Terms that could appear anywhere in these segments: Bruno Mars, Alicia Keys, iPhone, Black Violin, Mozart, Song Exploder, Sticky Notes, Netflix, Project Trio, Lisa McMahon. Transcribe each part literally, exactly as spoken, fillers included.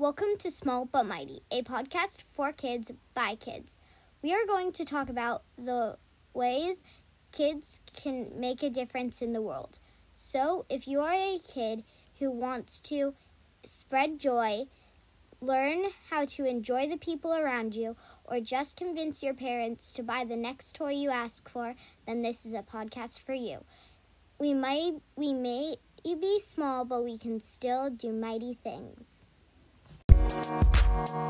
Welcome to Small But Mighty, a podcast for kids by kids. We are going to talk about the ways kids can make a difference in the world. So if you are a kid who wants to spread joy, learn how to enjoy the people around you, or just convince your parents to buy the next toy you ask for, then this is a podcast for you. We might, we may be small, but we can still do mighty things. Hello,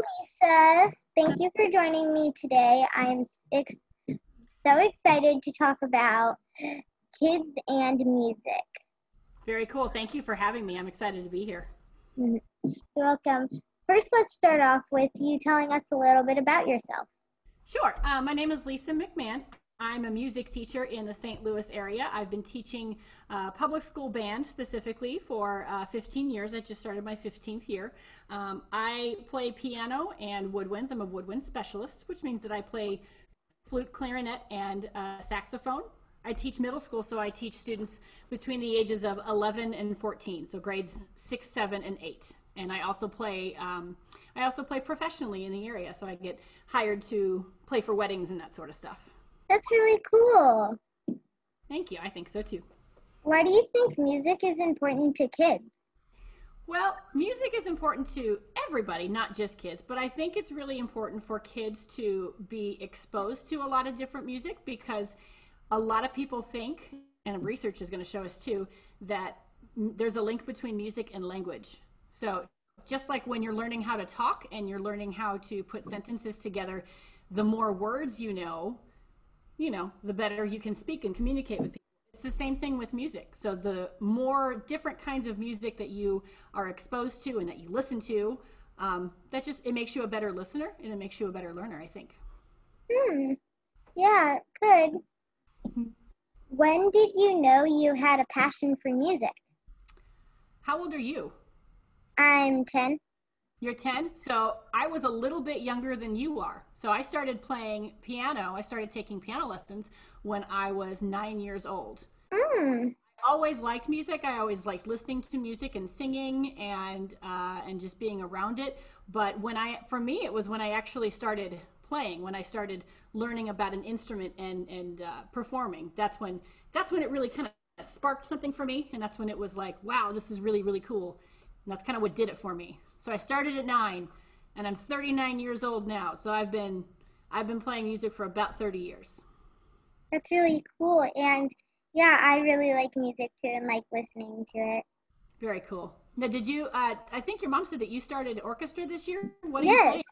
Lisa. Thank you for joining me today. I'm ex- so excited to talk about kids and music. Very cool. Thank you for having me. I'm excited to be here. You're welcome. First, let's start off with you telling us a little bit about yourself. Sure. Uh, my name is Lisa McMahon. I'm a music teacher in the Saint Louis area. I've been teaching uh, public school band specifically for uh, fifteen years. I just started my fifteenth year. Um, I play piano and woodwinds. I'm a woodwind specialist, which means that I play flute, clarinet, and uh, saxophone. I teach middle school, so I teach students between the ages of eleven and fourteen, so grades six, seven, and eight. And I also play um, I also play professionally in the area, so I get hired to play for weddings and that sort of stuff. That's really cool. Thank you. I think so, too. Why do you think music is important to kids? Well, music is important to everybody, not just kids, but I think it's really important for kids to be exposed to a lot of different music, because a lot of people think, and research is going to show us too, that there's a link between music and language. So just like when you're learning how to talk and you're learning how to put sentences together, the more words you know, you know, the better you can speak and communicate with people. It's the same thing with music. So the more different kinds of music that you are exposed to and that you listen to, um, that just, it makes you a better listener and it makes you a better learner, I think. Hmm. Yeah, good. When did you know you had a passion for music? How old are you? I'm ten. You're ten? So I was a little bit younger than you are. So I started playing piano. I started taking piano lessons when I was nine years old. Mm. I always liked music. I always liked listening to music and singing and uh, and just being around it. But when I, for me, it was when I actually started playing, when I started learning about an instrument and and uh, performing. That's when that's when it really kind of sparked something for me. And that's when it was like, wow, this is really, really cool. And that's kind of what did it for me. So I started at nine, and I'm thirty-nine years old now. So I've been I've been playing music for about thirty years. That's really cool. And yeah, I really like music too and like listening to it. Very cool. Now, did you, uh, I think your mom said that you started orchestra this year. What do yes, you play?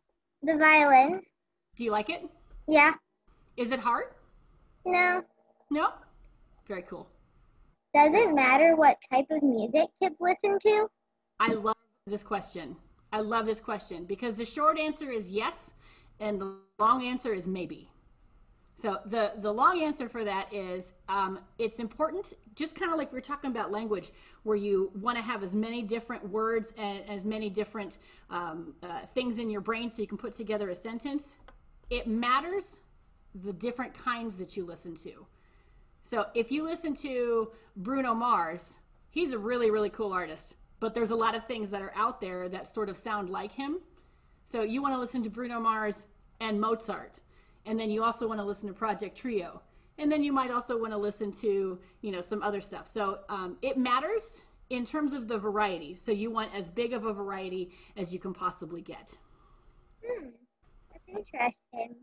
Yes, the violin. Do you like it? Yeah. Is it hard? No. No? Very cool. Does it matter what type of music kids listen to? I love this question. I love this question because the short answer is yes, and the long answer is maybe. So the, the long answer for that is um, it's important, just kind of like we were talking about language, where you want to have as many different words and as many different um, uh, things in your brain so you can put together a sentence. It matters the different kinds that you listen to. So if you listen to Bruno Mars, he's a really, really cool artist. But there's a lot of things that are out there that sort of sound like him. So you want to listen to Bruno Mars and Mozart. And then you also want to listen to Project Trio. And then you might also want to listen to, you know, some other stuff. So um, it matters in terms of the variety. So you want as big of a variety as you can possibly get. Hmm, that's interesting.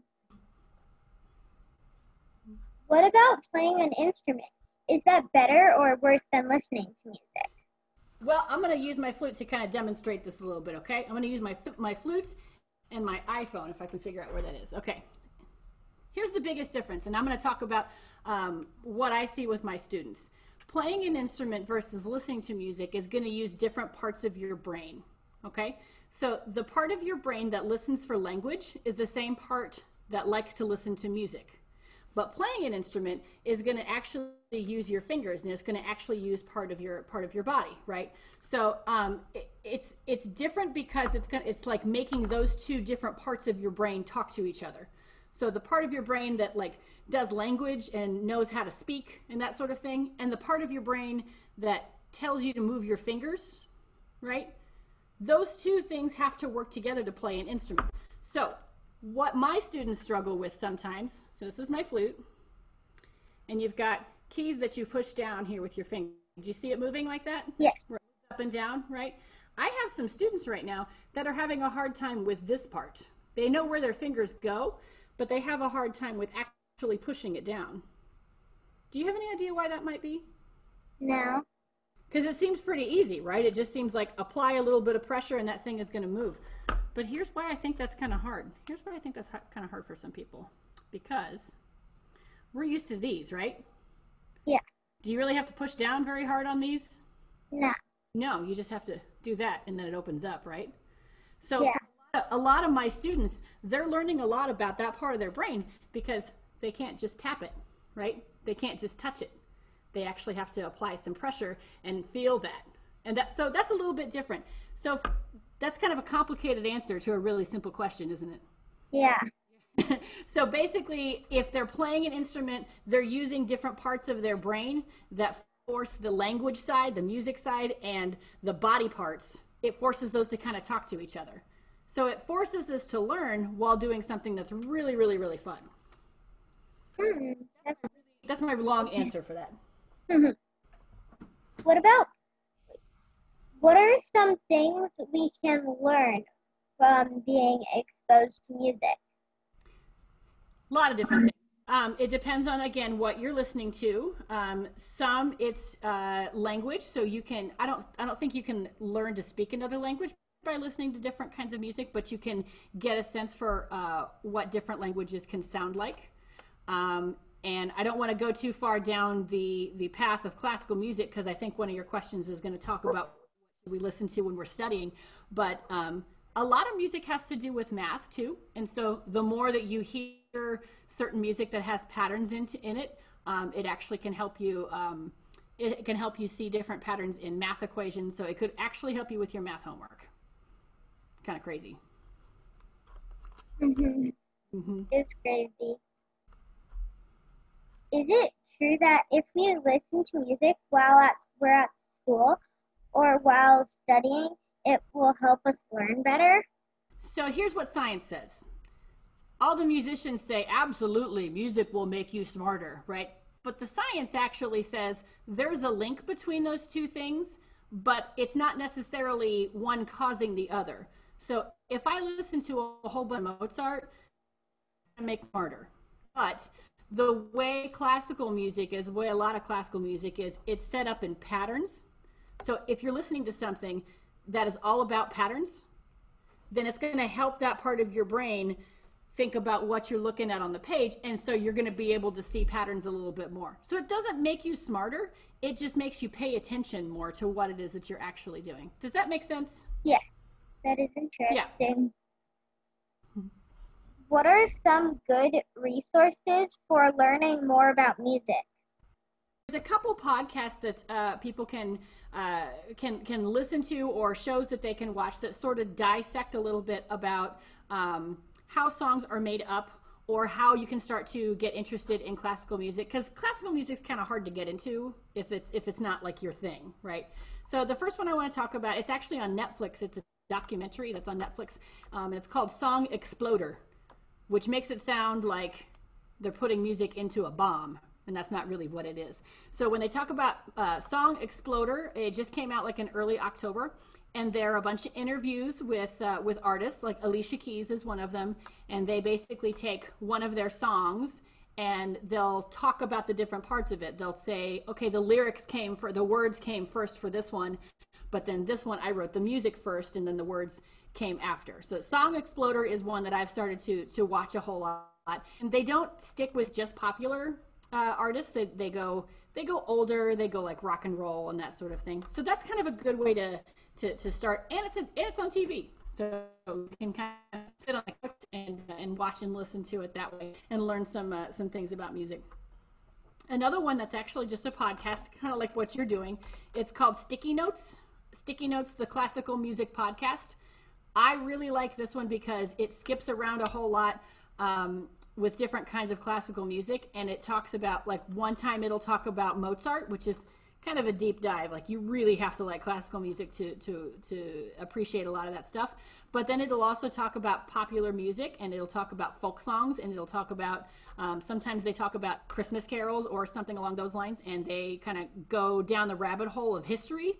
What about playing an instrument? Is that better or worse than listening to music? Well, I'm going to use my flute to kind of demonstrate this a little bit, okay? I'm going to use my my flute and my iPhone, if I can figure out where that is. Okay, here's the biggest difference, and I'm going to talk about um, what I see with my students. Playing an instrument versus listening to music is going to use different parts of your brain, okay? So the part of your brain that listens for language is the same part that likes to listen to music. But playing an instrument is going to actually use your fingers, and it's going to actually use part of your part of your body, right? So um, it, it's it's different because it's gonna, it's like making those two different parts of your brain talk to each other. So the part of your brain that like does language and knows how to speak and that sort of thing, and the part of your brain that tells you to move your fingers, right? Those two things have to work together to play an instrument. So what my students struggle with sometimes, so this is my flute, and you've got keys that you push down here with your finger. Do you see it moving like that? Yeah. Right, up and down, right? I have some students right now that are having a hard time with this part. They know where their fingers go, but they have a hard time with actually pushing it down. Do you have any idea why that might be? No. Because it seems pretty easy, right? It just seems like apply a little bit of pressure and that thing is going to move. But here's why I think that's kind of hard. Here's why I think that's kind of hard for some people. Because we're used to these, right? Yeah. Do you really have to push down very hard on these? No. No, you just have to do that and then it opens up, right? So yeah. a, lot of, a lot of my students, they're learning a lot about that part of their brain because they can't just tap it, right? They can't just touch it. They actually have to apply some pressure and feel that. And that, so that's a little bit different. So that's kind of a complicated answer to a really simple question, isn't it? Yeah. So basically, if they're playing an instrument, they're using different parts of their brain that force the language side, the music side, and the body parts. It forces those to kind of talk to each other. So it forces us to learn while doing something that's really, really, really fun. Hmm. That's my long answer for that. Mm-hmm. What about, what are some things we can learn from being exposed to music? A lot of different things. Um, it depends on, again, what you're listening to. Um, some it's uh, language, so you can, I don't, I don't think you can learn to speak another language by listening to different kinds of music, but you can get a sense for uh, what different languages can sound like. Um, and I don't want to go too far down the, the path of classical music, because I think one of your questions is going to talk about what we listen to when we're studying, but um, a lot of music has to do with math too, and so the more that you hear certain music that has patterns into in it, um, it actually can help you um, it can help you see different patterns in math equations, so it could actually help you with your math homework. Kind of crazy. Mm-hmm. Mm-hmm. It's crazy. Is it true that if we listen to music while at, we're at school or while studying, it will help us learn better? So here's what science says. All the musicians say, absolutely, music will make you smarter, right? But the science actually says there's a link between those two things, but it's not necessarily one causing the other. So if I listen to a whole bunch of Mozart, I make it smarter. But the way classical music is, the way a lot of classical music is, it's set up in patterns. So if you're listening to something that is all about patterns, then it's going to help that part of your brain think about what you're looking at on the page, and so you're going to be able to see patterns a little bit more. So it doesn't make you smarter, it just makes you pay attention more to what it is that you're actually doing. Does that make sense? Yes, that is interesting. Yeah. What are some good resources for learning more about music? There's a couple podcasts that uh, people can, uh, can, can listen to, or shows that they can watch that sort of dissect a little bit about um, how songs are made up, or how you can start to get interested in classical music, because classical music's kind of hard to get into if it's if it's not like your thing, right? So the first one I want to talk about, it's actually on Netflix. It's a documentary that's on Netflix, um, and it's called Song Exploder, which makes it sound like they're putting music into a bomb, and that's not really what it is. So when they talk about uh, Song Exploder, it just came out like in early October. And there are a bunch of interviews with uh, with artists, like Alicia Keys is one of them, and they basically take one of their songs and they'll talk about the different parts of it. They'll say, okay, the lyrics came for, the words came first for this one, but then this one I wrote the music first and then the words came after. So Song Exploder is one that I've started to to watch a whole lot. And they don't stick with just popular uh, artists. They, they go they go older. They go like rock and roll and that sort of thing. So that's kind of a good way to To, to start, and it's a, and it's on T V, so you can kind of sit on the couch and and watch and listen to it that way, and learn some uh, some things about music. Another one that's actually just a podcast, kind of like what you're doing. It's called Sticky Notes. Sticky Notes, the classical music podcast. I really like this one because it skips around a whole lot. Um, with different kinds of classical music, and it talks about, like, one time it'll talk about Mozart, which is kind of a deep dive. Like, you really have to like classical music to to to appreciate a lot of that stuff. But then it'll also talk about popular music, and it'll talk about folk songs, and it'll talk about um, sometimes they talk about Christmas carols or something along those lines, and they kind of go down the rabbit hole of history.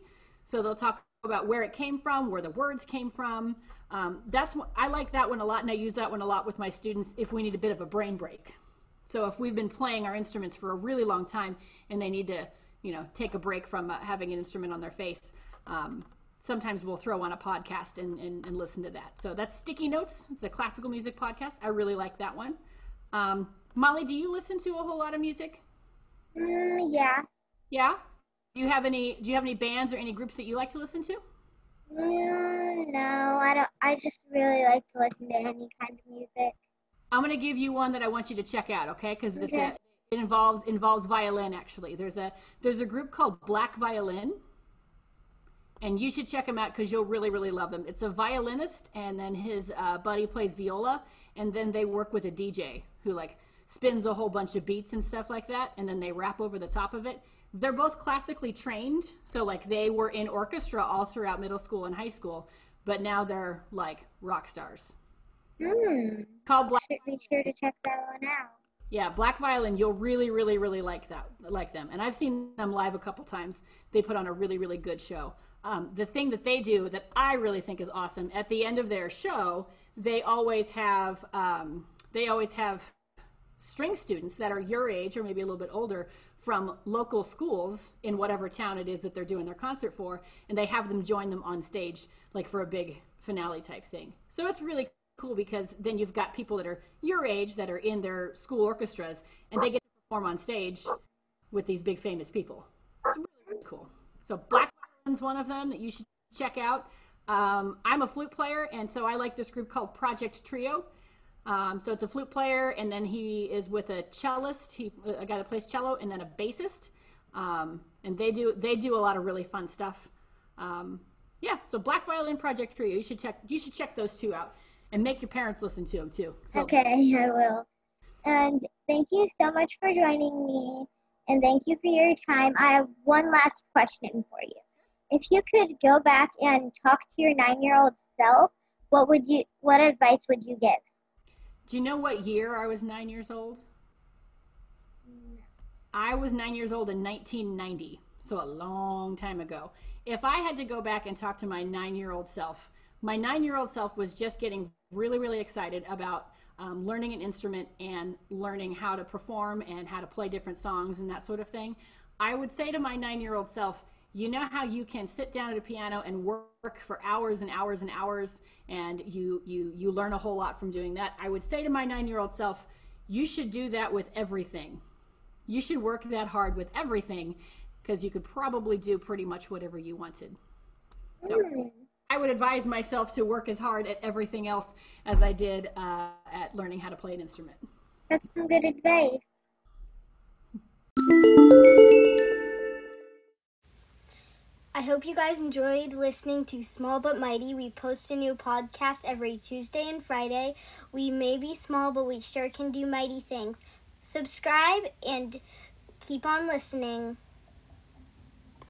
So they'll talk about where it came from, where the words came from. Um, that's what I like that one a lot, and I use that one a lot with my students if we need a bit of a brain break. So if we've been playing our instruments for a really long time and they need to, you know, take a break from uh, having an instrument on their face, um, sometimes we'll throw on a podcast and, and, and listen to that. So that's Sticky Notes. It's a classical music podcast. I really like that one. Um, Molly, do you listen to a whole lot of music? Mm, yeah. Yeah? Do you have any, do you have any bands or any groups that you like to listen to? Mm, no, I don't. I just really like to listen to any kind of music. I'm going to give you one that I want you to check out, okay? Because it's okay. a, it involves involves violin, actually. There's a there's a group called Black Violin, and you should check them out because you'll really, really love them. It's a violinist, and then his uh, buddy plays viola, and then they work with a D J who, like, spins a whole bunch of beats and stuff like that, and then they rap over the top of it. They're both classically trained, so like they were in orchestra all throughout middle school and high school, but now they're like rock stars. Mm. Called Black. Should be sure to check that one out. Yeah, Black Violin. You'll really, really, really like that, like them. And I've seen them live a couple times. They put on a really, really good show. Um, the thing that they do that I really think is awesome at the end of their show, they always have um, they always have string students that are your age or maybe a little bit older from local schools in whatever town it is that they're doing their concert for, and they have them join them on stage, like for a big finale type thing. So it's really cool because then you've got people that are your age that are in their school orchestras, and they get to perform on stage with these big famous people. It's really, really cool. So Black Violin's one of them that you should check out. Um, I'm a flute player, and so I like this group called Project Trio. Um, so it's a flute player, and then he is with a cellist, he, a guy that plays cello, and then a bassist. Um, and they do they do a lot of really fun stuff. Um, yeah, so Black Violin, Project Trio, you should check you should check those two out, and make your parents listen to them too. So. Okay, I will. And thank you so much for joining me, and thank you for your time. I have one last question for you. If you could go back and talk to your nine-year-old self, what would you what advice would you give? Do you know what year I was nine years old? No. I was nine years old in nineteen ninety, so a long time ago. If I had to go back and talk to my nine-year-old self, my nine-year-old self was just getting really, really excited about um, learning an instrument and learning how to perform and how to play different songs and that sort of thing. I would say to my nine-year-old self, you know how you can sit down at a piano and work for hours and hours and hours, and you you you learn a whole lot from doing that? I would say to my nine-year-old self, you should do that with everything. You should work that hard with everything, because you could probably do pretty much whatever you wanted. So mm. I would advise myself to work as hard at everything else as I did uh, at learning how to play an instrument. That's some good advice. I hope you guys enjoyed listening to Small But Mighty. We post a new podcast every Tuesday and Friday. We may be small, but we sure can do mighty things. Subscribe and keep on listening.